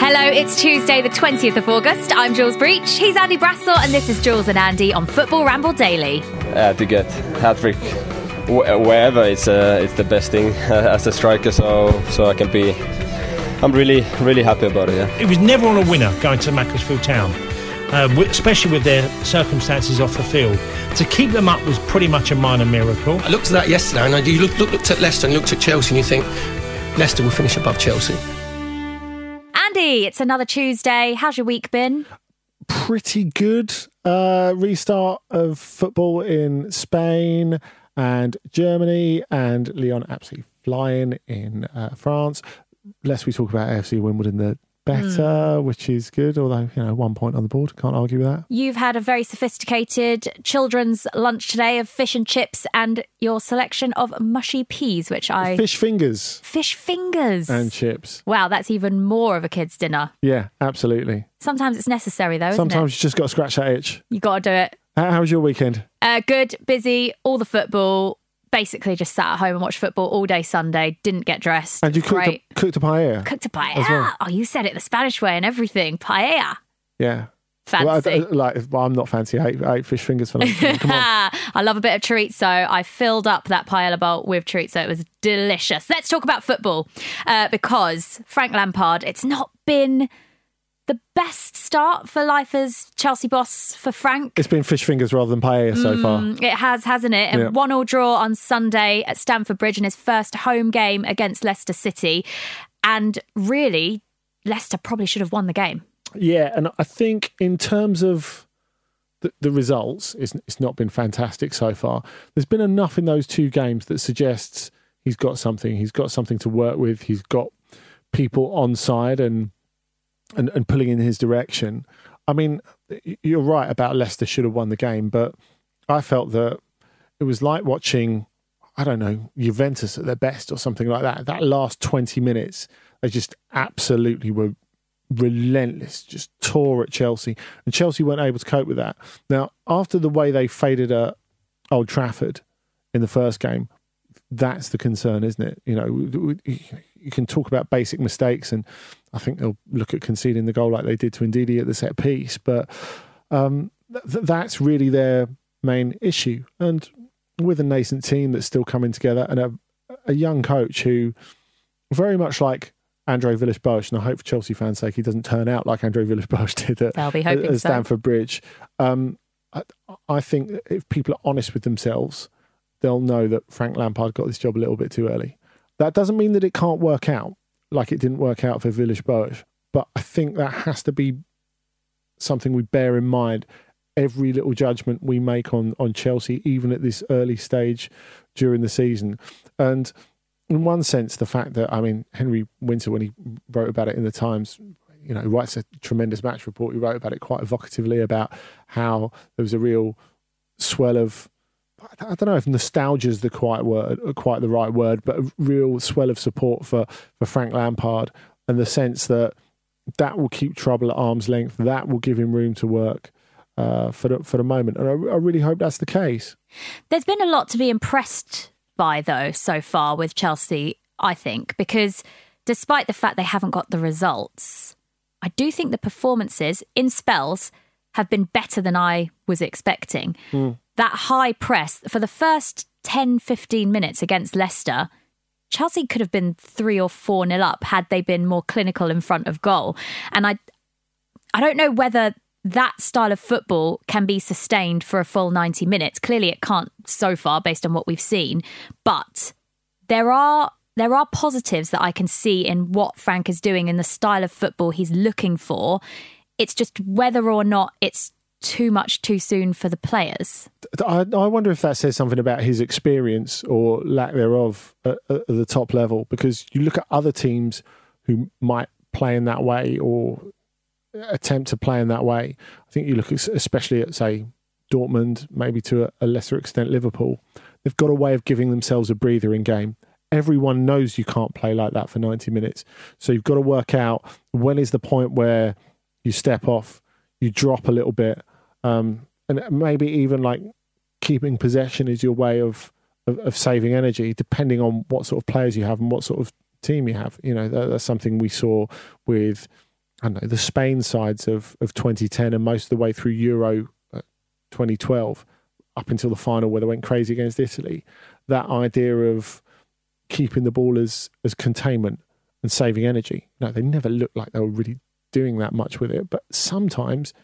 Hello, it's Tuesday the 20th of August. I'm Jules Breach, he's Andy Brassell, and this is Jules and Andy on Football Ramble Daily. To get hat-trick wherever, it's the best thing as a striker, so I can be... I'm really happy about it, yeah. It was never on a winner going to Macclesfield Town, especially with their circumstances off the field. To keep them up was pretty much a minor miracle. I looked at that yesterday, and you looked at Leicester and looked at Chelsea, and you think, Leicester will finish above Chelsea. Andy, it's another Tuesday. How's your week been? Pretty good. Restart of football in Spain and Germany, and Lyon absolutely flying in France. Less we talk about AFC Wimbledon, the better, which is good, although, 1 point on the board, can't argue with that. You've had a very sophisticated children's lunch today of fish and chips and your selection of mushy peas, which I... Fish fingers. Fish fingers. And chips. Wow, that's even more of a kid's dinner. Yeah, absolutely. Sometimes it's necessary, though, isn't it? Sometimes you just got to scratch that itch. You got to do it. How was your weekend? Good, busy, all the football. Basically just sat at home and watched football all day Sunday, didn't get dressed. And you cooked a paella? Cooked a paella. Well. Oh, you said it the Spanish way and everything. Paella. Yeah. Fancy. Well, I'm not fancy. I ate fish fingers for lunch. Come on. I love a bit of chorizo. I filled up that paella bowl with chorizo. It was delicious. Let's talk about football because Frank Lampard, it's not been... the best start for life as Chelsea boss for Frank. It's been fish fingers rather than paella so far. It has, hasn't it? And 1-1 draw on Sunday at Stamford Bridge in his first home game against Leicester City. And really, Leicester probably should have won the game. Yeah, and I think in terms of the results, it's not been fantastic so far. There's been enough in those two games that suggests he's got something. He's got something to work with. He's got people on side and pulling in his direction. I mean, you're right about Leicester should have won the game, but I felt that it was like watching, I don't know, Juventus at their best or something like that. That last 20 minutes, they just absolutely were relentless, just tore at Chelsea. And Chelsea weren't able to cope with that. Now, after the way they faded at Old Trafford in the first game, that's the concern, isn't it? You can talk about basic mistakes, and I think they'll look at conceding the goal like they did to Ndidi at the set piece, but that's really their main issue. And with a nascent team that's still coming together and a young coach who, very much like Andre Villas-Boas, and I hope for Chelsea fans' sake he doesn't turn out like Andre Villas-Boas did at Stamford Bridge. I think if people are honest with themselves, they'll know that Frank Lampard got this job a little bit too early. That doesn't mean that it can't work out, like it didn't work out for Villas-Boas. But I think that has to be something we bear in mind. Every little judgment we make on Chelsea, even at this early stage during the season. And in one sense, the fact that, Henry Winter, when he wrote about it in the Times, he writes a tremendous match report. He wrote about it quite evocatively about how there was a real swell of... I don't know if nostalgia is quite the right word, but a real swell of support for Frank Lampard, and the sense that will keep trouble at arm's length, that will give him room to work for the moment. And I really hope that's the case. There's been a lot to be impressed by, though, so far with Chelsea, I think, because despite the fact they haven't got the results, I do think the performances in spells have been better than I was expecting. That high press, for the first 10, 15 minutes against Leicester, Chelsea could have been 3 or 4-0 up had they been more clinical in front of goal. And I don't know whether that style of football can be sustained for a full 90 minutes. Clearly it can't so far based on what we've seen. But there are positives that I can see in what Frank is doing and the style of football he's looking for. It's just whether or not it's too much too soon for the players. I wonder if that says something about his experience or lack thereof at the top level, because you look at other teams who might play in that way or attempt to play in that way. I think you look especially at, say, Dortmund, maybe to a lesser extent Liverpool. They've got a way of giving themselves a breather in game. Everyone knows you can't play like that for 90 minutes. So you've got to work out when is the point where you step off, you drop a little bit, and maybe even like keeping possession is your way of saving energy, depending on what sort of players you have and what sort of team you have. You know, that's something we saw with, I don't know, the Spain sides of 2010 and most of the way through Euro 2012 up until the final where they went crazy against Italy. That idea of keeping the ball as containment and saving energy. No, they never looked like they were really doing that much with it, but sometimes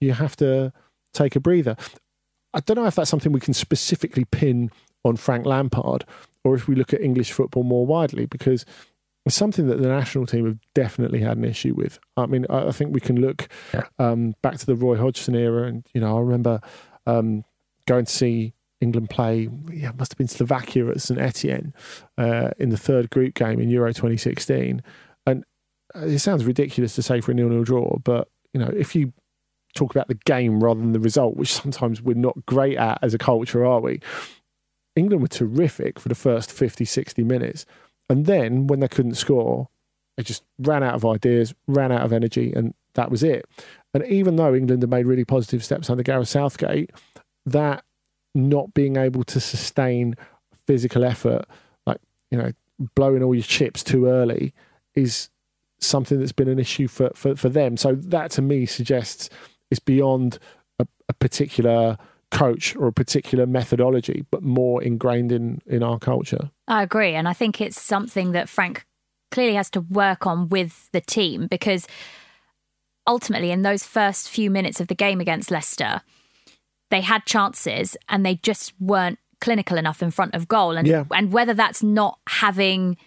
you have to take a breather. I don't know if that's something we can specifically pin on Frank Lampard or if we look at English football more widely, because it's something that the national team have definitely had an issue with. I mean, I think we can look back to the Roy Hodgson era, and you know, I remember going to see England play, it must have been Slovakia at St Etienne in the third group game in Euro 2016. And it sounds ridiculous to say for a 0-0 draw, but you know, if you talk about the game rather than the result, which sometimes we're not great at as a culture, are we? England were terrific for the first 50, 60 minutes. And then when they couldn't score, they just ran out of ideas, ran out of energy, and that was it. And even though England had made really positive steps under Gareth Southgate, that not being able to sustain physical effort, like, you know, blowing all your chips too early, is something that's been an issue for them. So that to me suggests it's beyond a particular coach or a particular methodology, but more ingrained in our culture. I agree. And I think it's something that Frank clearly has to work on with the team, because ultimately in those first few minutes of the game against Leicester, they had chances and they just weren't clinical enough in front of goal. And and whether that's not having...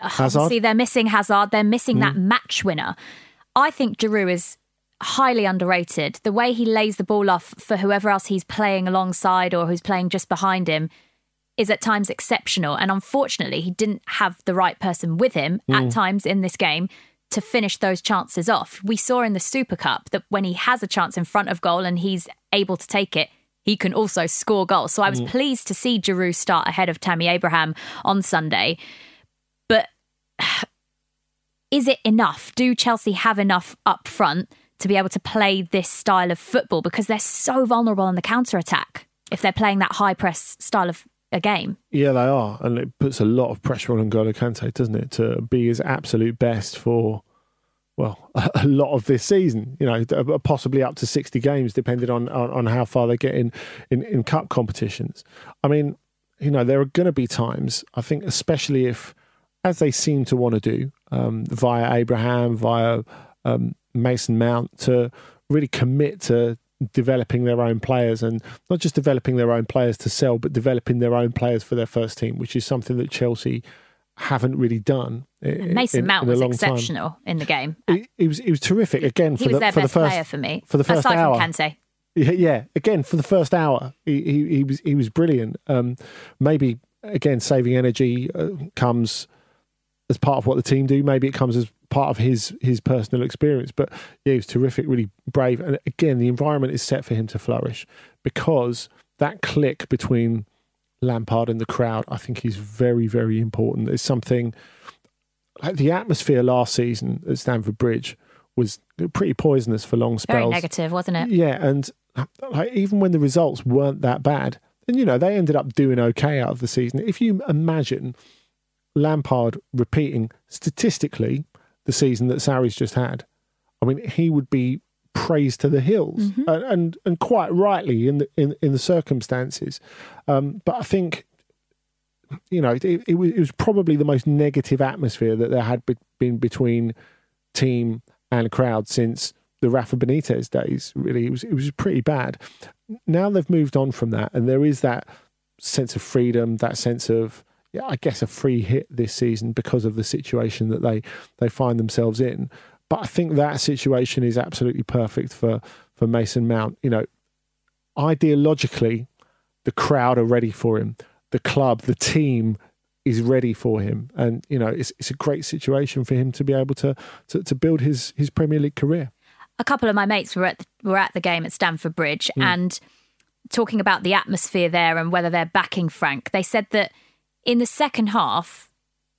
Obviously, they're missing Hazard. They're missing that match winner. I think Giroud is highly underrated. The way he lays the ball off for whoever else he's playing alongside or who's playing just behind him is at times exceptional. And unfortunately, he didn't have the right person with him at times in this game to finish those chances off. We saw in the Super Cup that when he has a chance in front of goal and he's able to take it, he can also score goals. So I was pleased to see Giroud start ahead of Tammy Abraham on Sunday. But is it enough? Do Chelsea have enough up front to be able to play this style of football? Because they're so vulnerable on the counter-attack if they're playing that high-press style of a game. Yeah, they are. And it puts a lot of pressure on N'Golo Kante, doesn't it, to be his absolute best for, well, a lot of this season. You know, possibly up to 60 games, depending on how far they get in cup competitions. I mean, you know, there are going to be times, I think, especially if, as they seem to want to do, via Abraham, via Mason Mount, to really commit to developing their own players, and not just developing their own players to sell, but developing their own players for their first team, which is something that Chelsea haven't really done. Mason Mount was exceptional in the game. He was terrific. Again, he was their best player for me. For the first hour. Aside from Kante. Yeah. Again, for the first hour, he was brilliant. Maybe, again, saving energy comes as part of what the team do. Maybe it comes as part of his personal experience. But yeah, he was terrific, really brave. And again, the environment is set for him to flourish, because that click between Lampard and the crowd, I think, is very, very important. It's something like the atmosphere last season at Stamford Bridge was pretty poisonous for long spells. Very negative, wasn't it? Yeah, and like, even when the results weren't that bad, and you know, they ended up doing okay out of the season. If you imagine Lampard repeating statistically the season that Sarri's just had, I mean, he would be praised to the hills, and quite rightly in the circumstances. But I think, you know, it was probably the most negative atmosphere that there had been between team and crowd since the Rafa Benitez days. Really, it was pretty bad. Now they've moved on from that, and there is that sense of freedom, that sense of, yeah, I guess, a free hit this season because of the situation that they find themselves in. But I think that situation is absolutely perfect for for Mason Mount. You know, ideologically, the crowd are ready for him. The club, the team is ready for him. And, you know, it's a great situation for him to be able to build his Premier League career. A couple of my mates were at the game at Stamford Bridge and talking about the atmosphere there and whether they're backing Frank. They said that in the second half,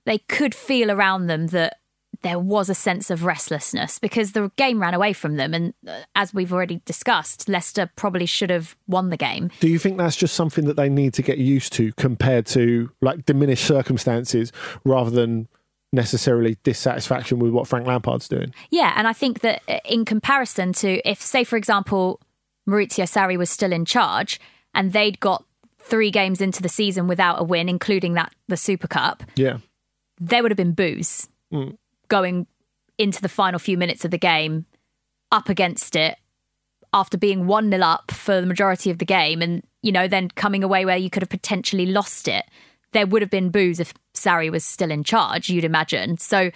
they could feel around them that there was a sense of restlessness because the game ran away from them. And as we've already discussed, Leicester probably should have won the game. Do you think that's just something that they need to get used to compared to like diminished circumstances rather than necessarily dissatisfaction with what Frank Lampard's doing? Yeah. And I think that in comparison to if, say, for example, Maurizio Sarri was still in charge and they'd got 3 games into the season without a win, including the Super Cup. Yeah. There would have been boos going into the final few minutes of the game, up against it, after being 1-0 up for the majority of the game and, you know, then coming away where you could have potentially lost it. There would have been boos if Sarri was still in charge, you'd imagine. So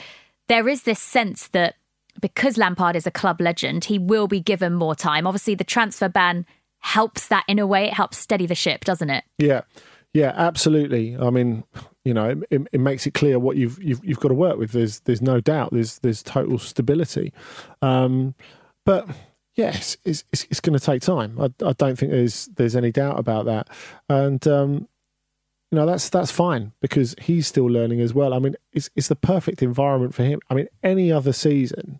there is this sense that because Lampard is a club legend, he will be given more time. Obviously, the transfer ban helps that in a way. It helps steady the ship, doesn't it? Yeah. Yeah, absolutely. I mean, you know, it makes it clear what you've got to work with. There's no doubt. There's total stability. But yes, it's going to take time. I don't think there's any doubt about that. And you know, that's fine because he's still learning as well. I mean, it's the perfect environment for him. I mean, any other season,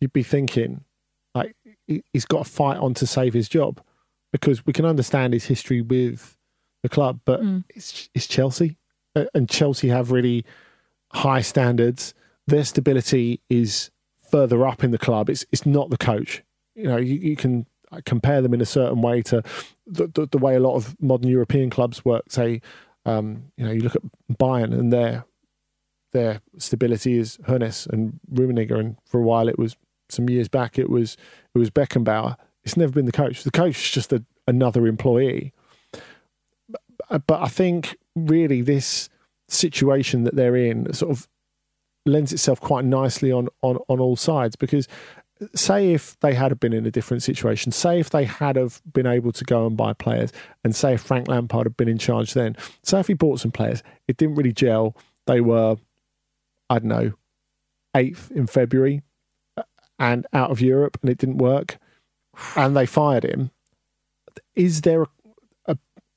you'd be thinking like he's got to fight on to save his job because we can understand his history with the club, but it's Chelsea, and Chelsea have really high standards. Their stability is further up in the club. It's not the coach. You know, you can compare them in a certain way to the way a lot of modern European clubs work. Say, you know, you look at Bayern and their stability is Hoeneß and Rummenigge, and for a while it was some years back. It was Beckenbauer. It's never been the coach. The coach is just another employee. But I think really this situation that they're in sort of lends itself quite nicely on all sides, because say if they had been in a different situation, say if they had have been able to go and buy players, and say if Frank Lampard had been in charge then, say if he bought some players, it didn't really gel. They were, I don't know, 8th in February and out of Europe, and it didn't work, and they fired him. Is there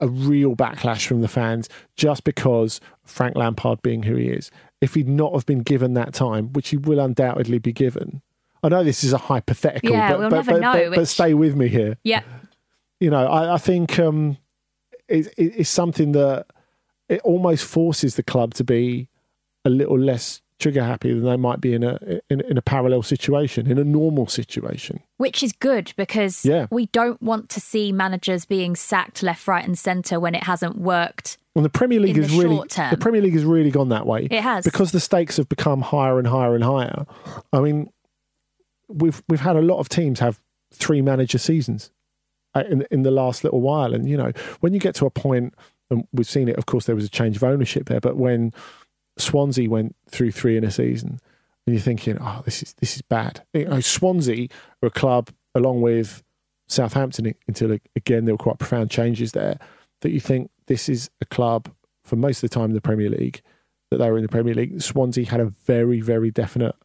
a real backlash from the fans just because Frank Lampard being who he is? If he'd not have been given that time, which he will undoubtedly be given. I know this is a hypothetical, but stay with me here. Yeah. You know, I think it's something that it almost forces the club to be a little less trigger happy than they might be in a parallel situation, in a normal situation. Which is good, because we don't want to see managers being sacked left, right and centre when it hasn't worked. Well, the Premier League has really gone that way. It has. Because the stakes have become higher and higher and higher. I mean, we've had a lot of teams have 3 manager seasons in the last little while. And, you know, when you get to a point, and we've seen it, of course, there was a change of ownership there, but when Swansea went through 3 in a season, and you're thinking, oh, this is bad. You know, Swansea were a club, along with Southampton, until again there were quite profound changes there, that you think this is a club for most of the time in the Premier League, that they were in the Premier League. Swansea had a very, very definite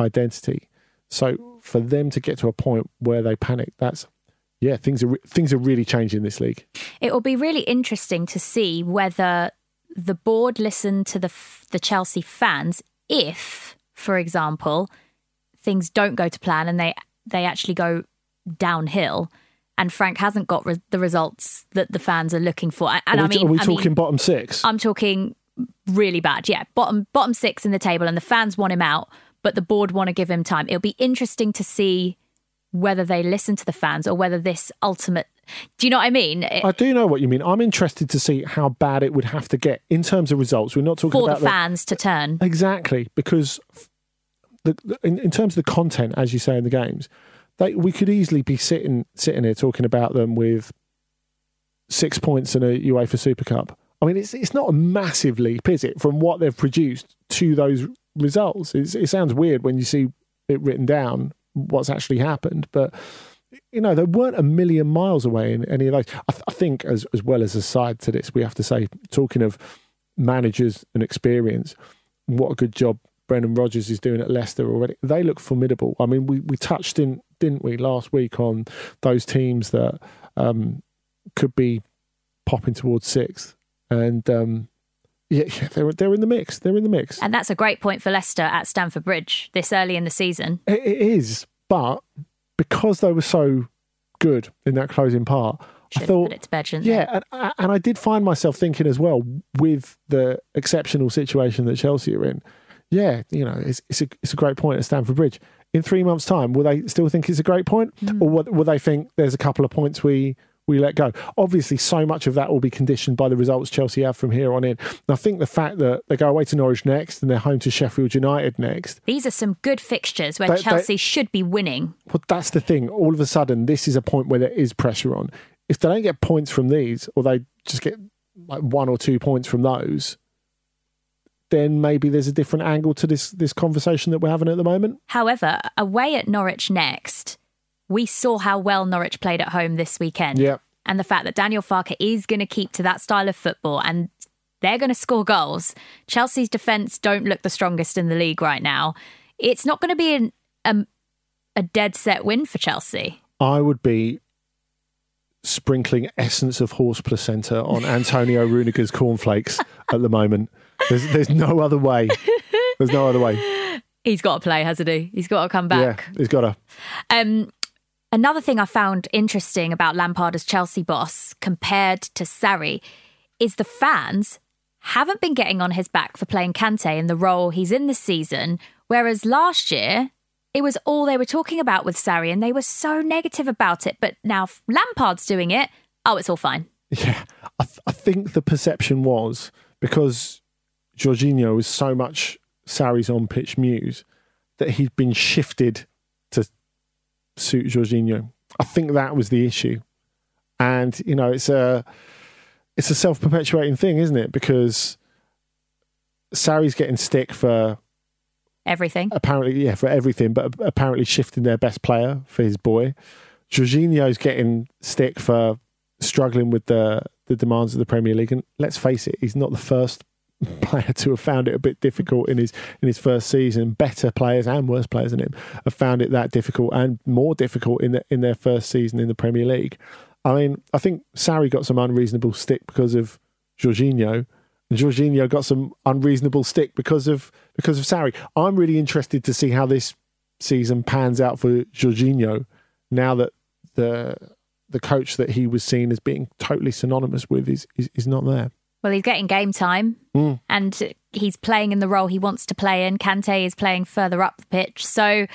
identity. So for them to get to a point where they panic, that's, yeah, things are really changing in this league. It will be really interesting to see whether the board listened to the Chelsea fans if, for example, things don't go to plan and they actually go downhill and Frank hasn't got the results that the fans are looking for. And are we talking bottom 6? I'm talking really bad, yeah. Bottom 6 in the table, and the fans want him out, but the board want to give him time. It'll be interesting to see whether they listen to the fans or whether this ultimate... Do you know what I mean? I do know what you mean. I'm interested to see how bad it would have to get in terms of results. We're not talking about... For the fans to turn. Exactly, because in terms of the content, as you say, in the games, we could easily be sitting here talking about them with 6 points in a UEFA Super Cup. I mean, it's not a massive leap, is it, from what they've produced to those results? It sounds weird when you see it written down, what's actually happened, but... you know, they weren't a million miles away in any of those. I think, as well as a side to this, we have to say, talking of managers and experience, what a good job Brendan Rodgers is doing at Leicester already. They look formidable. I mean, we touched in, didn't we, last week on those teams that could be popping towards sixth. And yeah, they're in the mix. They're in the mix. And that's a great point for Leicester at Stamford Bridge this early in the season. It is, but because they were so good in that closing part, I thought, put it to bed, yeah, and I did find myself thinking as well, with the exceptional situation that Chelsea are in, yeah, you know, it's a great point at Stamford Bridge. In 3 months' time, will they still think it's a great point? Mm. Or will they think there's a couple of points we let go? Obviously, so much of that will be conditioned by the results Chelsea have from here on in. And I think the fact that they go away to Norwich next and they're home to Sheffield United next. These are some good fixtures where Chelsea should be winning. Well, that's the thing. All of a sudden, this is a point where there is pressure on. If they don't get points from these, or they just get like 1 or 2 points from those, then maybe there's a different angle to this conversation that we're having at the moment. However, away at Norwich next, we saw how well Norwich played at home this weekend. Yeah. And the fact that Daniel Farke is going to keep to that style of football and they're going to score goals. Chelsea's defence don't look the strongest in the league right now. It's not going to be a dead set win for Chelsea. I would be sprinkling essence of horse placenta on Antonio Rudiger's cornflakes at the moment. There's no other way. There's no other way. He's got to play, hasn't he? He's got to come back. Yeah, he's got to. Another thing I found interesting about Lampard as Chelsea boss compared to Sarri is the fans haven't been getting on his back for playing Kante in the role he's in this season, whereas last year it was all they were talking about with Sarri and they were so negative about it. But now Lampard's doing it, oh, it's all fine. Yeah, I think the perception was, because Jorginho was so much Sarri's on-pitch muse, that he'd been shifted to suit Jorginho. I think that was the issue. And, you know, it's a self-perpetuating thing, isn't it? Because Sarri's getting stick for everything. Apparently, yeah, for everything, but apparently shifting their best player for his boy. Jorginho's getting stick for struggling with the demands of the Premier League. And let's face it, he's not the first player to have found it a bit difficult in his first season. Better players and worse players than him have found it that difficult, and more difficult in their first season in the Premier League. I mean, I think Sarri got some unreasonable stick because of Jorginho, and Jorginho got some unreasonable stick because of Sarri. I'm really interested to see how this season pans out for Jorginho, now that the coach that he was seen as being totally synonymous with is not there. Well, he's getting game time and he's playing in the role he wants to play in. Kante is playing further up the pitch. So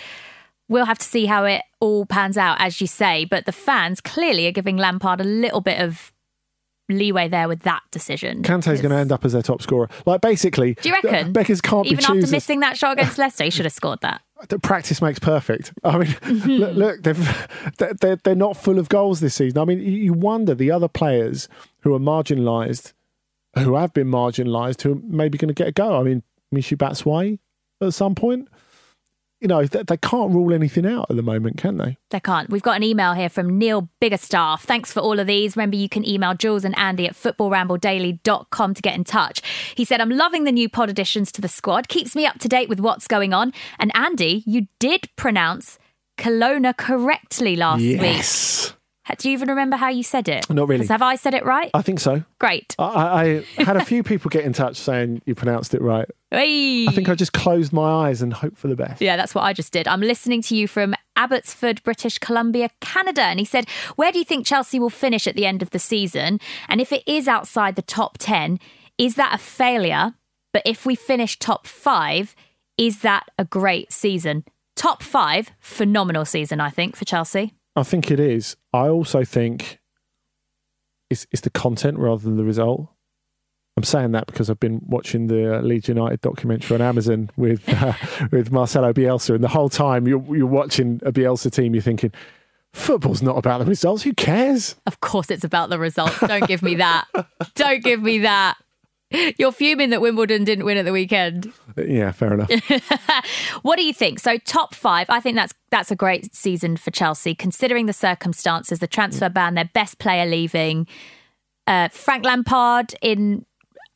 we'll have to see how it all pans out, as you say. But the fans clearly are giving Lampard a little bit of leeway there with that decision. Kante's going to end up as their top scorer. Like, basically, do you reckon? Beckers can't be choosers. Even after missing that shot against Leicester, he should have scored that. Practice makes perfect. I mean, look, they're not full of goals this season. I mean, you wonder the other players who are marginalised, who have been marginalised, who are maybe going to get a go. I mean, Michy Batshuayi at some point. You know, they can't rule anything out at the moment, can they? They can't. We've got an email here from Neil Biggerstaff. Thanks for all of these. Remember, you can email Jules and Andy at footballrambledaily.com to get in touch. He said, I'm loving the new pod additions to the squad. Keeps me up to date with what's going on. And Andy, you did pronounce Kelowna correctly last week. Yes. Do you even remember how you said it? Not really. Have I said it right? I think so. Great. I had a few people get in touch saying you pronounced it right. Hey. I think I just closed my eyes and hoped for the best. Yeah, that's what I just did. I'm listening to you from Abbotsford, British Columbia, Canada. And he said, where do you think Chelsea will finish at the end of the season? And if it is outside the top 10, is that a failure? But if we finish top 5, is that a great season? Top 5, phenomenal season, I think, for Chelsea. I think it is. I also think it's the content rather than the result. I'm saying that because I've been watching the Leeds United documentary on Amazon with Marcelo Bielsa, and the whole time you're watching a Bielsa team, you're thinking, football's not about the results. Who cares? Of course it's about the results. Don't give me that. You're fuming that Wimbledon didn't win at the weekend. Yeah, fair enough. What do you think? So top five, I think that's a great season for Chelsea, considering the circumstances, the transfer ban, their best player leaving, Frank Lampard in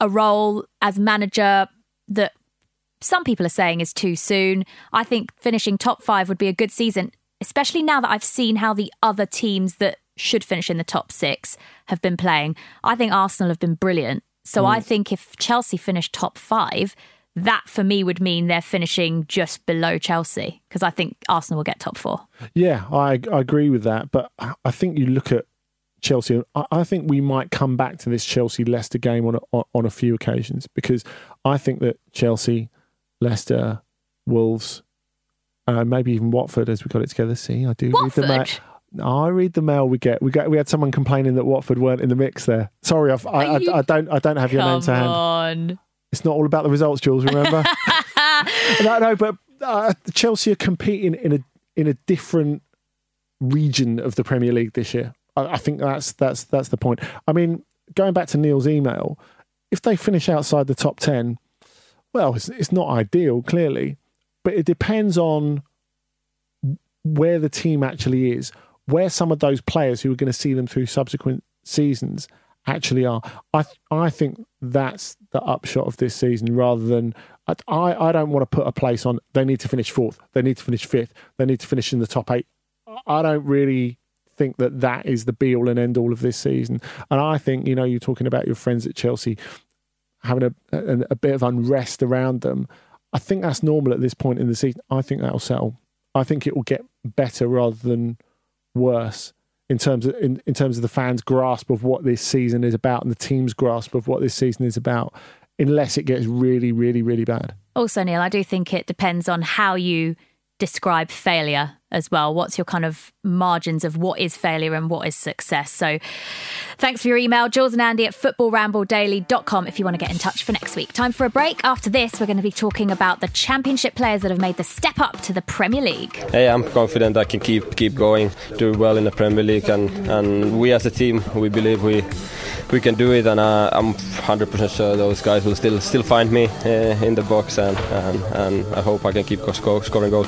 a role as manager that some people are saying is too soon. I think finishing top five would be a good season, especially now that I've seen how the other teams that should finish in the top six have been playing. I think Arsenal have been brilliant. So I think if Chelsea finish top five, that for me would mean they're finishing just below Chelsea, because I think Arsenal will get top four. Yeah, I agree with that. But I think you look at Chelsea, I think we might come back to this Chelsea-Leicester game on a few occasions, because I think that Chelsea, Leicester, Wolves, maybe even Watford, as we got it together. See, I do Watford? Read them out. I read the mail we get. We had someone complaining that Watford weren't in the mix there. Sorry, I don't have your name to hand. Come on. It's not all about the results, Jules, remember? No, but Chelsea are competing in a different region of the Premier League this year. I think that's the point. I mean, going back to Neil's email, if they finish outside the top 10, well, it's not ideal, clearly, but it depends on where the team actually is, where some of those players who are going to see them through subsequent seasons actually are. I think that's the upshot of this season, rather than I don't want to put a place on they need to finish fourth, they need to finish fifth, they need to finish in the top eight. I don't really think that is the be all and end all of this season. And I think, you know, you're talking about your friends at Chelsea having a bit of unrest around them. I think that's normal at this point in the season. I think that'll settle. I think it will get better rather than worse in terms of the fans' grasp of what this season is about and the team's grasp of what this season is about, unless it gets really, really, really bad. Also, Neil, I do think it depends on how you describe failure as well. What's your kind of margins of what is failure and what is success? So thanks for your email, Jules and Andy at footballrambledaily.com, if you want to get in touch for next week. Time for a break. After this, we're going to be talking about the Championship players that have made the step up to the Premier League. Hey, I'm confident I can keep going, do well in the Premier League, and we as a team, we believe we can do it, and I'm 100% sure those guys will still find me in the box, and I hope I can keep scoring goals.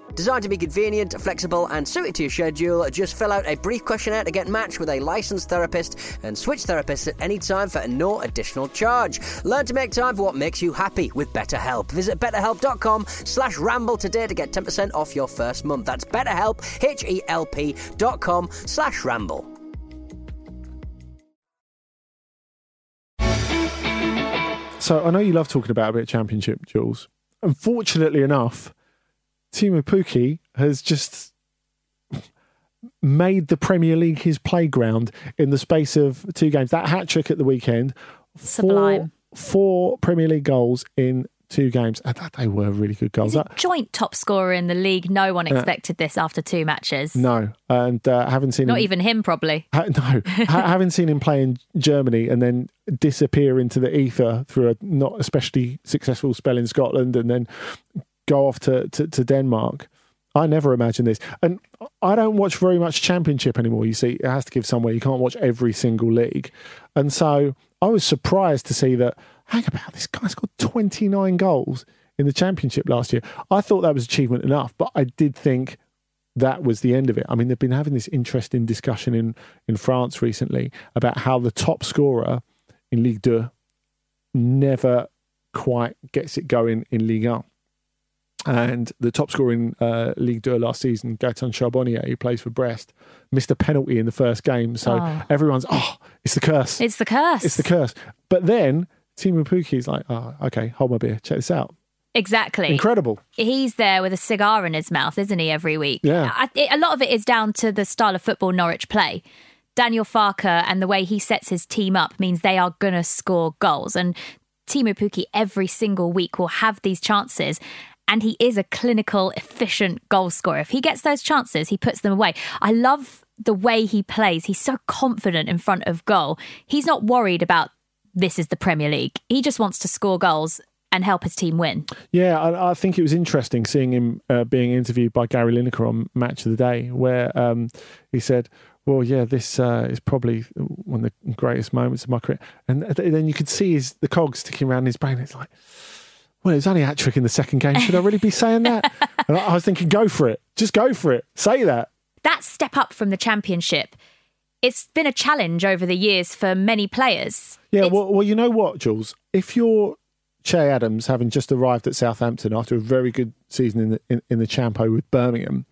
designed to be convenient, flexible and suited to your schedule. Just fill out a brief questionnaire to get matched with a licensed therapist and switch therapists at any time for no additional charge. Learn to make time for what makes you happy with BetterHelp. Visit BetterHelp.com/ramble today to get 10% off your first month. That's BetterHelp, HELP.com/ramble. So I know you love talking about a bit of Championship, Jules. Unfortunately enough, Timo Pukki has just made the Premier League his playground in the space of two games. That hat-trick at the weekend, sublime. Four Premier League goals in two games. I thought they were really good goals. He's a joint top scorer in the league. No one expected this after two matches. No, and haven't seen him, probably. Haven't seen him play in Germany and then disappear into the ether through a not especially successful spell in Scotland and then go off to Denmark. I never imagined this. And I don't watch very much Championship anymore, you see. It has to give somewhere. You can't watch every single league. And so I was surprised to see that, hang about, this guy scored 29 goals in the Championship last year. I thought that was achievement enough, but I did think that was the end of it. I mean, they've been having this interesting discussion in France recently about how the top scorer in Ligue 2 never quite gets it going in Ligue 1. And the top scorer in Ligue 2 last season, Gaëtan Charbonnier, who plays for Brest, missed a penalty in the first game. So everyone's, it's the curse. It's the curse. It's the curse. But then Timo Pukki is like, okay, hold my beer. Check this out. Exactly. Incredible. He's there with a cigar in his mouth, isn't he, every week? Yeah. A lot of it is down to the style of football Norwich play. Daniel Farke and the way he sets his team up means they are going to score goals. And Timo Pukki every single week will have these chances. And he is a clinical, efficient goal scorer. If he gets those chances, he puts them away. I love the way he plays. He's so confident in front of goal. He's not worried about this is the Premier League. He just wants to score goals and help his team win. Yeah, I think it was interesting seeing him being interviewed by Gary Lineker on Match of the Day, where he said, well, yeah, this is probably one of the greatest moments of my career. And then you could see the cogs sticking around his brain. It's like, well, it was only a hat-trick in the second game. Should I really be saying that? And I was thinking, go for it. Just go for it. Say that. That step up from the Championship, it's been a challenge over the years for many players. Yeah, well, you know what, Jules? If you're Che Adams, having just arrived at Southampton after a very good season in the Champo with Birmingham,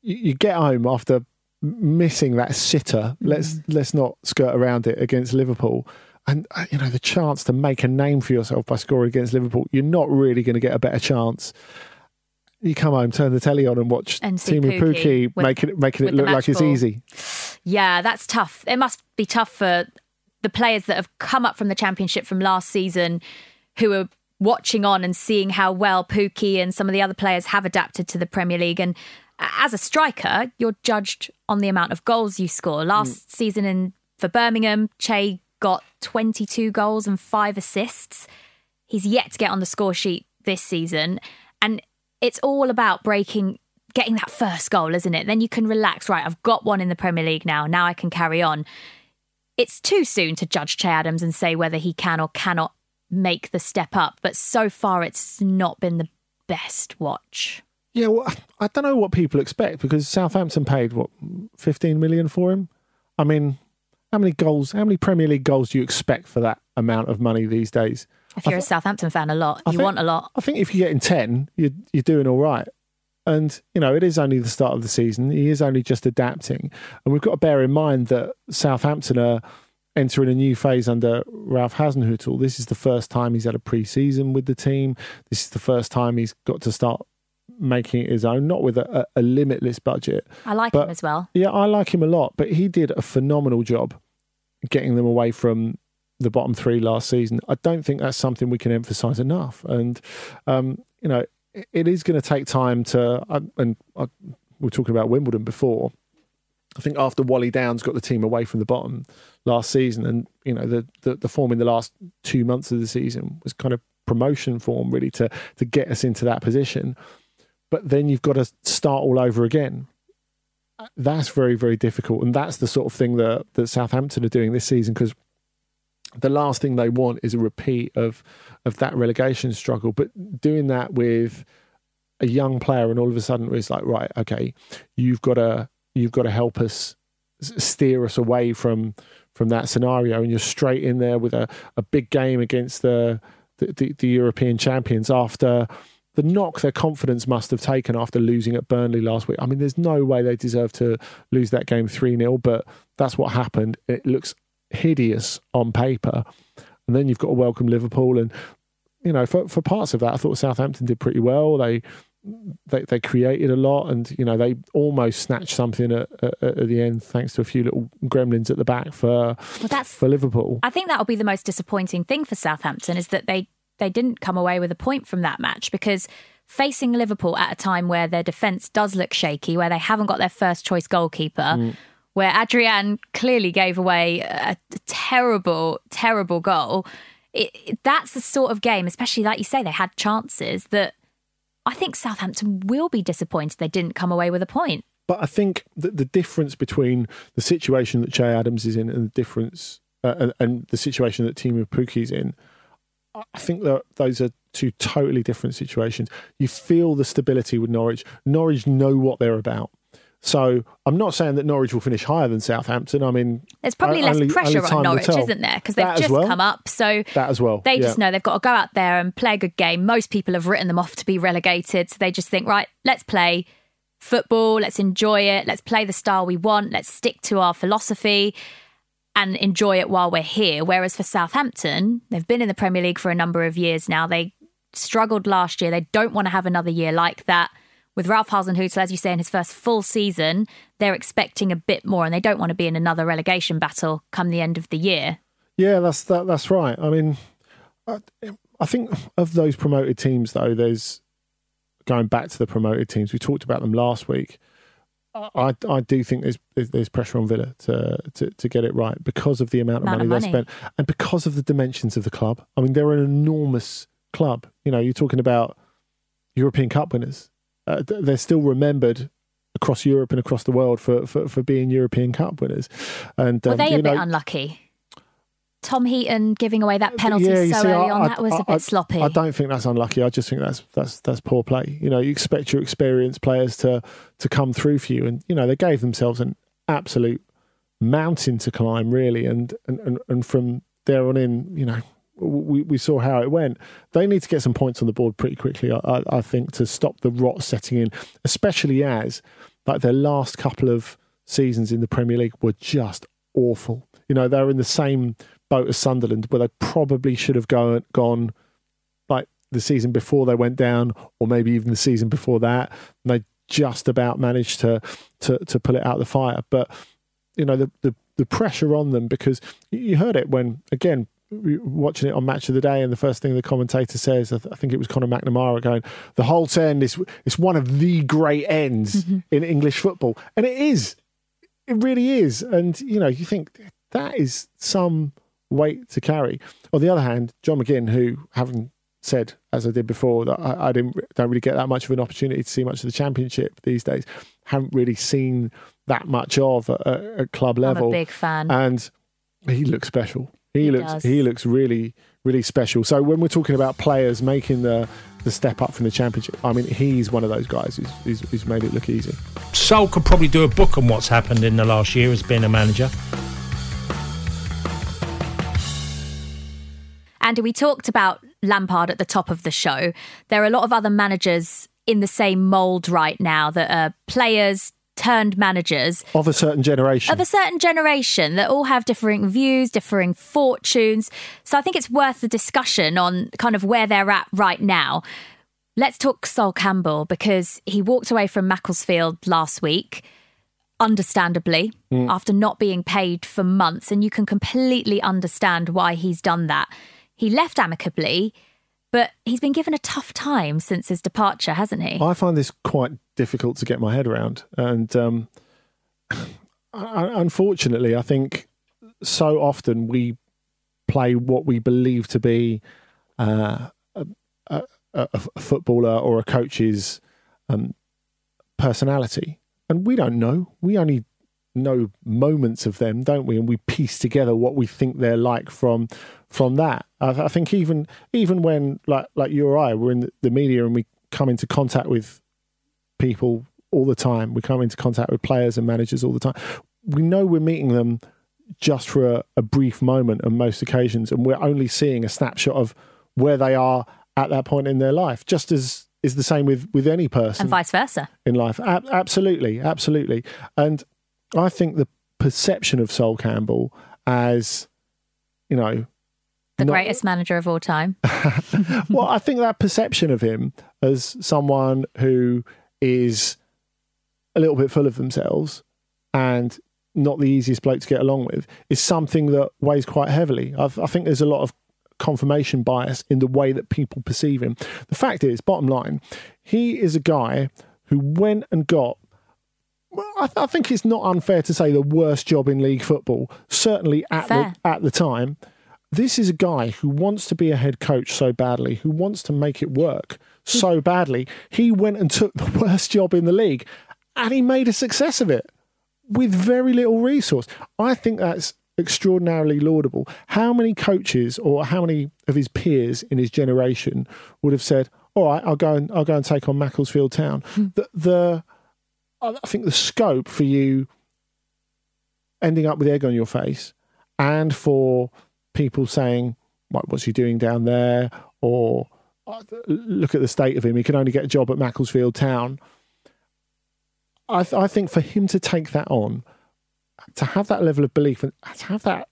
you get home after missing that sitter. Let's not skirt around it against Liverpool. And, you know, the chance to make a name for yourself by scoring against Liverpool, you're not really going to get a better chance. You come home, turn the telly on and watch Timo Pukki making it look like it's easy. Yeah, that's tough. It must be tough for the players that have come up from the Championship from last season who are watching on and seeing how well Pukki and some of the other players have adapted to the Premier League. And as a striker, you're judged on the amount of goals you score. Last season for Birmingham, Che got 22 goals and 5 assists. He's yet to get on the score sheet this season. And it's all about getting that first goal, isn't it? Then you can relax. Right, I've got one in the Premier League now. Now I can carry on. It's too soon to judge Che Adams and say whether he can or cannot make the step up. But so far, it's not been the best watch. Yeah, well, I don't know what people expect because Southampton paid, what, 15 million for him? I mean, how many Premier League goals do you expect for that amount of money these days? If you're a Southampton fan, a lot. You want a lot. I think if you're getting 10, you're doing all right. And, you know, it is only the start of the season. He is only just adapting. And we've got to bear in mind that Southampton are entering a new phase under Ralph Hasenhutl. This is the first time he's had a pre-season with the team. This is the first time he's got to start making it his own, not with a limitless budget. I like him as well. Yeah, I like him a lot, but he did a phenomenal job getting them away from the bottom three last season. I don't think that's something we can emphasise enough. And, you know, it is going to take time to, we're talking about Wimbledon before, I think after Wally Downs got the team away from the bottom last season and, you know, the form in the last 2 months of the season was kind of promotion form really to get us into that position. But then you've got to start all over again. That's very, very difficult. And that's the sort of thing that Southampton are doing this season because the last thing they want is a repeat of that relegation struggle. But doing that with a young player and all of a sudden it's like, right, okay, you've got to help us, steer us away from that scenario. And you're straight in there with a big game against the European champions after the knock their confidence must have taken after losing at Burnley last week. I mean, there's no way they deserve to lose that game 3-0, but that's what happened. It looks hideous on paper. And then you've got to welcome Liverpool. And, you know, for parts of that, I thought Southampton did pretty well. They they created a lot, and you know they almost snatched something at the end thanks to a few little gremlins at the back for Liverpool. I think that'll be the most disappointing thing for Southampton, is that they didn't come away with a point from that match, because facing Liverpool at a time where their defence does look shaky, where they haven't got their first choice goalkeeper, where Adrian clearly gave away a terrible, terrible goal. That's the sort of game, especially like you say, they had chances, that I think Southampton will be disappointed they didn't come away with a point. But I think that the difference between the situation that Che Adams is in and the difference and the situation that Timo Pukki is in, I think that those are two totally different situations. You feel the stability with Norwich. Norwich know what they're about. So I'm not saying that Norwich will finish higher than Southampton. I mean, there's probably less pressure on Norwich, isn't there? Because they've just come up. So that as well. They just know they've got to go out there and play a good game. Most people have written them off to be relegated. So they just think, right, let's play football. Let's enjoy it. Let's play the style we want. Let's stick to our philosophy and enjoy it while we're here. Whereas for Southampton, they've been in the Premier League for a number of years now. They struggled last year. They don't want to have another year like that. With Ralph Hasenhutl, as you say, in his first full season, they're expecting a bit more, and they don't want to be in another relegation battle come the end of the year. Yeah, that's right. I mean, I think of those promoted teams, though, there's going back to the promoted teams. We talked about them last week. I do think there's pressure on Villa to get it right because of the amount of money they spent and because of the dimensions of the club. I mean, they're an enormous club. You know, you're talking about European Cup winners. They're still remembered across Europe and across the world for being European Cup winners. And were they a bit unlucky? Tom Heaton giving away that penalty early on, that was a bit sloppy. I don't think that's unlucky. I just think that's poor play. You know, you expect your experienced players to come through for you, and you know they gave themselves an absolute mountain to climb, really. And from there on in, you know. We saw how it went. They need to get some points on the board pretty quickly, I think, to stop the rot setting in, especially as like their last couple of seasons in the Premier League were just awful. You know, they were in the same boat as Sunderland, where they probably should have gone like the season before they went down, or maybe even the season before that. And they just about managed to pull it out of the fire. But, you know, the pressure on them, because you heard it when, again, watching it on Match of the Day, and the first thing the commentator says, I think it was Conor McNamara, going, the Holt End is one of the great ends in English football. And it is. It really is. And, you know, you think that is some weight to carry. On the other hand, John McGinn, who, having said, as I did before, that I don't really get that much of an opportunity to see much of the Championship these days, haven't really seen that much of at club level. I'm a big fan. And he looks special. He looks really, really special. So when we're talking about players making the step up from the Championship, I mean, he's one of those guys who's made it look easy. Sol could probably do a book on what's happened in the last year as being a manager. Andy, we talked about Lampard at the top of the show. There are a lot of other managers in the same mould right now that are players turned managers of a certain generation that all have differing views, differing fortunes. So I think it's worth the discussion on kind of where they're at right now. Let's talk Sol Campbell, because he walked away from Macclesfield last week, understandably, after not being paid for months, and you can completely understand why he's done that. He left amicably, but he's been given a tough time since his departure, hasn't he? I find this quite difficult to get my head around. And unfortunately, I think so often we play what we believe to be a footballer or a coach's personality. And we don't know. We only know moments of them, don't we? And we piece together what we think they're like from that. I think even when like you or I were in the media and we come into contact with people all the time, we come into contact with players and managers all the time, we know we're meeting them just for a brief moment on most occasions, and we're only seeing a snapshot of where they are at that point in their life, just as is the same with any person. And vice versa. In life. Absolutely. And I think the perception of Sol Campbell as, you know, greatest manager of all time. Well, I think that perception of him as someone who is a little bit full of themselves and not the easiest bloke to get along with is something that weighs quite heavily. I think there's a lot of confirmation bias in the way that people perceive him. The fact is, bottom line, he is a guy who went and got, well, I think it's not unfair to say the worst job in league football, certainly at the time. This is a guy who wants to be a head coach so badly, who wants to make it work so badly. He went and took the worst job in the league and he made a success of it with very little resource. I think that's extraordinarily laudable. How many coaches or how many of his peers in his generation would have said, all right, I'll go and take on Macclesfield Town? I think the scope for you ending up with egg on your face and for people saying, what's he doing down there? Or look at the state of him. He can only get a job at Macclesfield Town. I think for him to take that on, to have that level of belief and to have that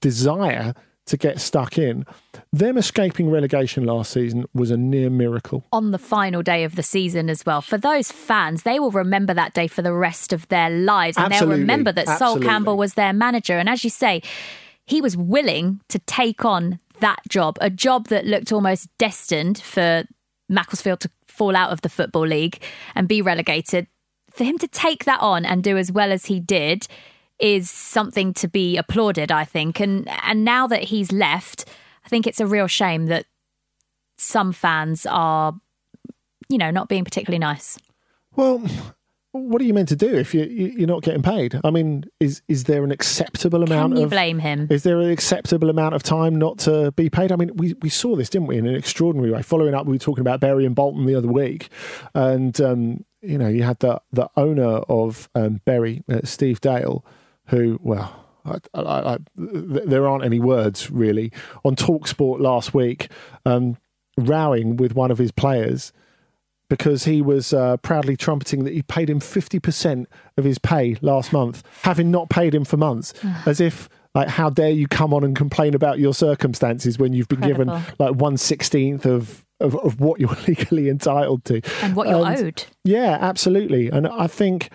desire to get stuck in, them escaping relegation last season was a near miracle. On the final day of the season as well. For those fans, they will remember that day for the rest of their lives. And they'll remember that Sol Campbell was their manager. And as you say, he was willing to take on that job, a job that looked almost destined for Macclesfield to fall out of the Football League and be relegated. For him to take that on and do as well as he did is something to be applauded, I think. And now that he's left, I think it's a real shame that some fans are, not being particularly nice. Well, what are you meant to do if you're not getting paid? I mean, is there an acceptable amount of... Can you blame him? Is there an acceptable amount of time not to be paid? I mean, we saw this, didn't we, in an extraordinary way. Following up, we were talking about Bury and Bolton the other week. And, you had the owner of Bury, Steve Dale, who, there aren't any words, really, on TalkSport last week, rowing with one of his players because he was proudly trumpeting that he paid him 50% of his pay last month, having not paid him for months, as if, how dare you come on and complain about your circumstances when you've been given, 1/16 of what you're legally entitled to. And what you're owed. Yeah, absolutely. And I think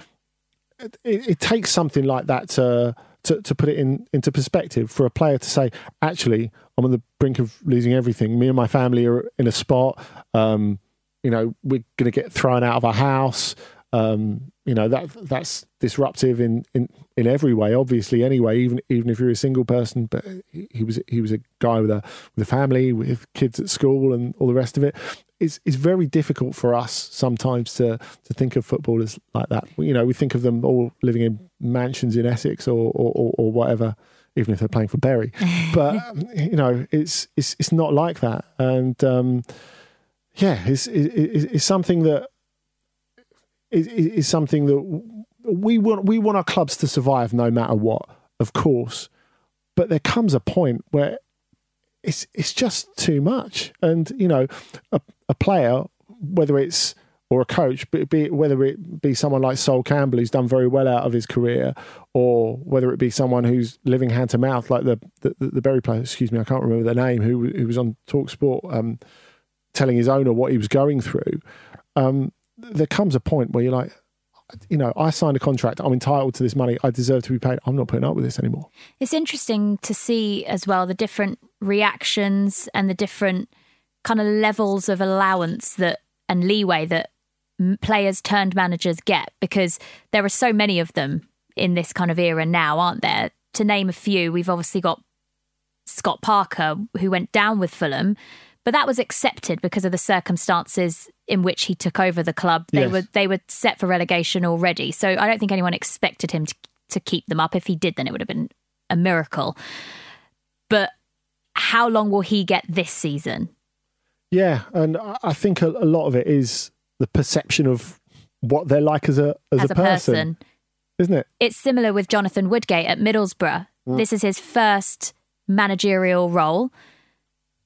it takes something like that to put it into perspective for a player to say, actually, I'm on the brink of losing everything. Me and my family are in a spot. We're going to get thrown out of our house. That's disruptive in every way, obviously, anyway, even if you're a single person, but he was a guy with a family, with kids at school and all the rest of it. It's very difficult for us sometimes to think of footballers like that. We think of them all living in mansions in Essex or whatever, even if they're playing for Bury. But, it's not like that. And, it's something that, is something that we want our clubs to survive no matter what, of course. But there comes a point where it's just too much. And, a player, whether it's, or a coach, whether it be someone like Sol Campbell, who's done very well out of his career, or whether it be someone who's living hand to mouth, like the Bury player, excuse me, I can't remember their name, who was on TalkSport telling his owner what he was going through. There comes a point where you're like, I signed a contract, I'm entitled to this money, I deserve to be paid, I'm not putting up with this anymore. It's interesting to see as well the different reactions and the different kind of levels of allowance and leeway that players turned managers get, because there are so many of them in this kind of era now, aren't there? To name a few, we've obviously got Scott Parker, who went down with Fulham, but that was accepted because of the circumstances in which he took over the club. They were set for relegation already. So I don't think anyone expected him to keep them up. If he did, then it would have been a miracle. But how long will he get this season? Yeah, and I think a lot of it is the perception of what they're like as a person, isn't it? It's similar with Jonathan Woodgate at Middlesbrough. Mm. This is his first managerial role.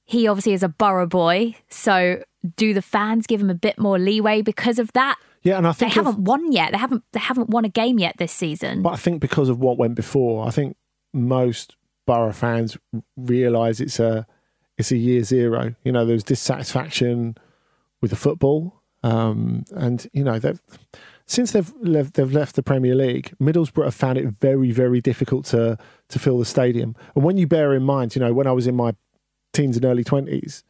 He obviously is a Borough boy, so do the fans give him a bit more leeway because of that? Yeah, and I think they haven't won yet. They haven't won a game yet this season. But I think because of what went before, I think most Borough fans realise it's a year zero. You know, there was dissatisfaction with the football, and you know that since they've left the Premier League, Middlesbrough have found it very, very difficult to fill the stadium. And when you bear in mind, you know, when I was in my teens and early 20s,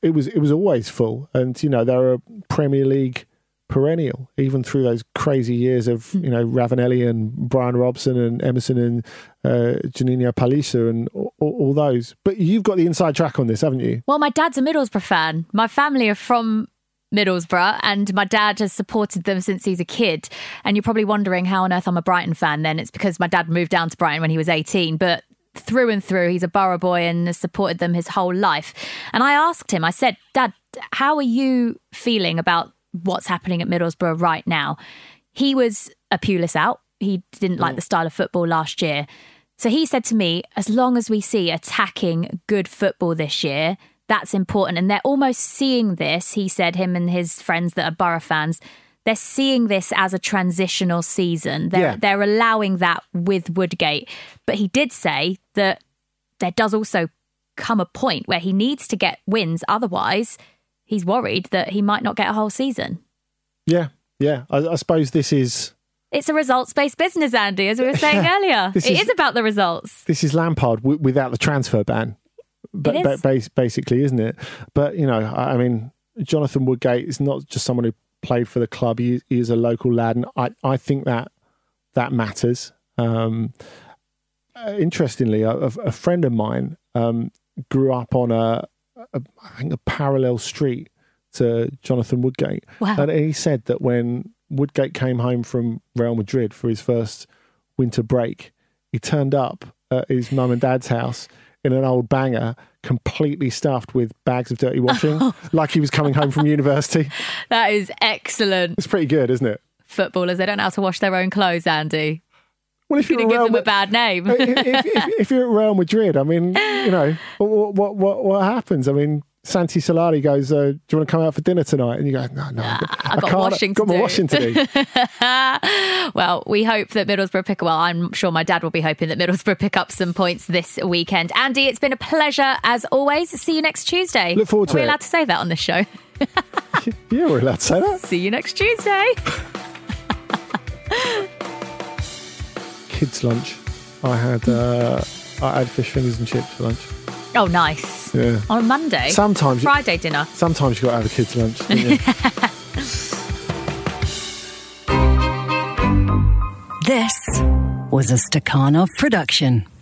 it was always full. And you know, they're a Premier League perennial, even through those crazy years of, you know, Ravanelli and Brian Robson and Emerson and Janino Palisa and all those. But you've got the inside track on this, haven't you? Well, my dad's a Middlesbrough fan. My family are from Middlesbrough and my dad has supported them since he's a kid. And you're probably wondering how on earth I'm a Brighton fan then. It's because my dad moved down to Brighton when he was 18. But through and through, he's a Borough boy and has supported them his whole life. And I asked him, I said, Dad, how are you feeling about what's happening at Middlesbrough right now? He was a Pulis out. He didn't like the style of football last year. So he said to me, as long as we see attacking good football this year, that's important. And they're almost seeing this, he said, him and his friends that are Borough fans, they're seeing this as a transitional season. They're allowing that with Woodgate. But he did say that there does also come a point where he needs to get wins. Otherwise, he's worried that he might not get a whole season. Yeah. I suppose this is... It's a results-based business, Andy, as we were saying earlier. It is about the results. This is Lampard without the transfer ban, basically, isn't it? But, you know, I mean, Jonathan Woodgate is not just someone who played for the club. He is a local lad, and I think that matters. Interestingly, a friend of mine grew up on a parallel street to Jonathan Woodgate. Wow. And he said that when Woodgate came home from Real Madrid for his first winter break, he turned up at his mum and dad's house in an old banger, completely stuffed with bags of dirty washing, like he was coming home from university. That is excellent. It's pretty good, isn't it? Footballers, they don't know how to wash their own clothes, Andy. Well, if you're going to give them a bad name. if you're at Real Madrid, I mean, you know, what happens? I mean, Santi Solari goes, do you want to come out for dinner tonight? And you go, no, I've got my washing to do. Well, we hope that Middlesbrough I'm sure my dad will be hoping that Middlesbrough pick up some points this weekend. Andy, it's been a pleasure as always. See you next Tuesday. Look forward to it. Are we allowed to say that on this show? Yeah, we're allowed to say that. See you next Tuesday. Kids' lunch. I had fish fingers and chips for lunch. Oh, nice. Yeah. On a Monday? Sometimes. Friday dinner. Sometimes you've got to have a kids' lunch, don't you? This was a Stakhanov production.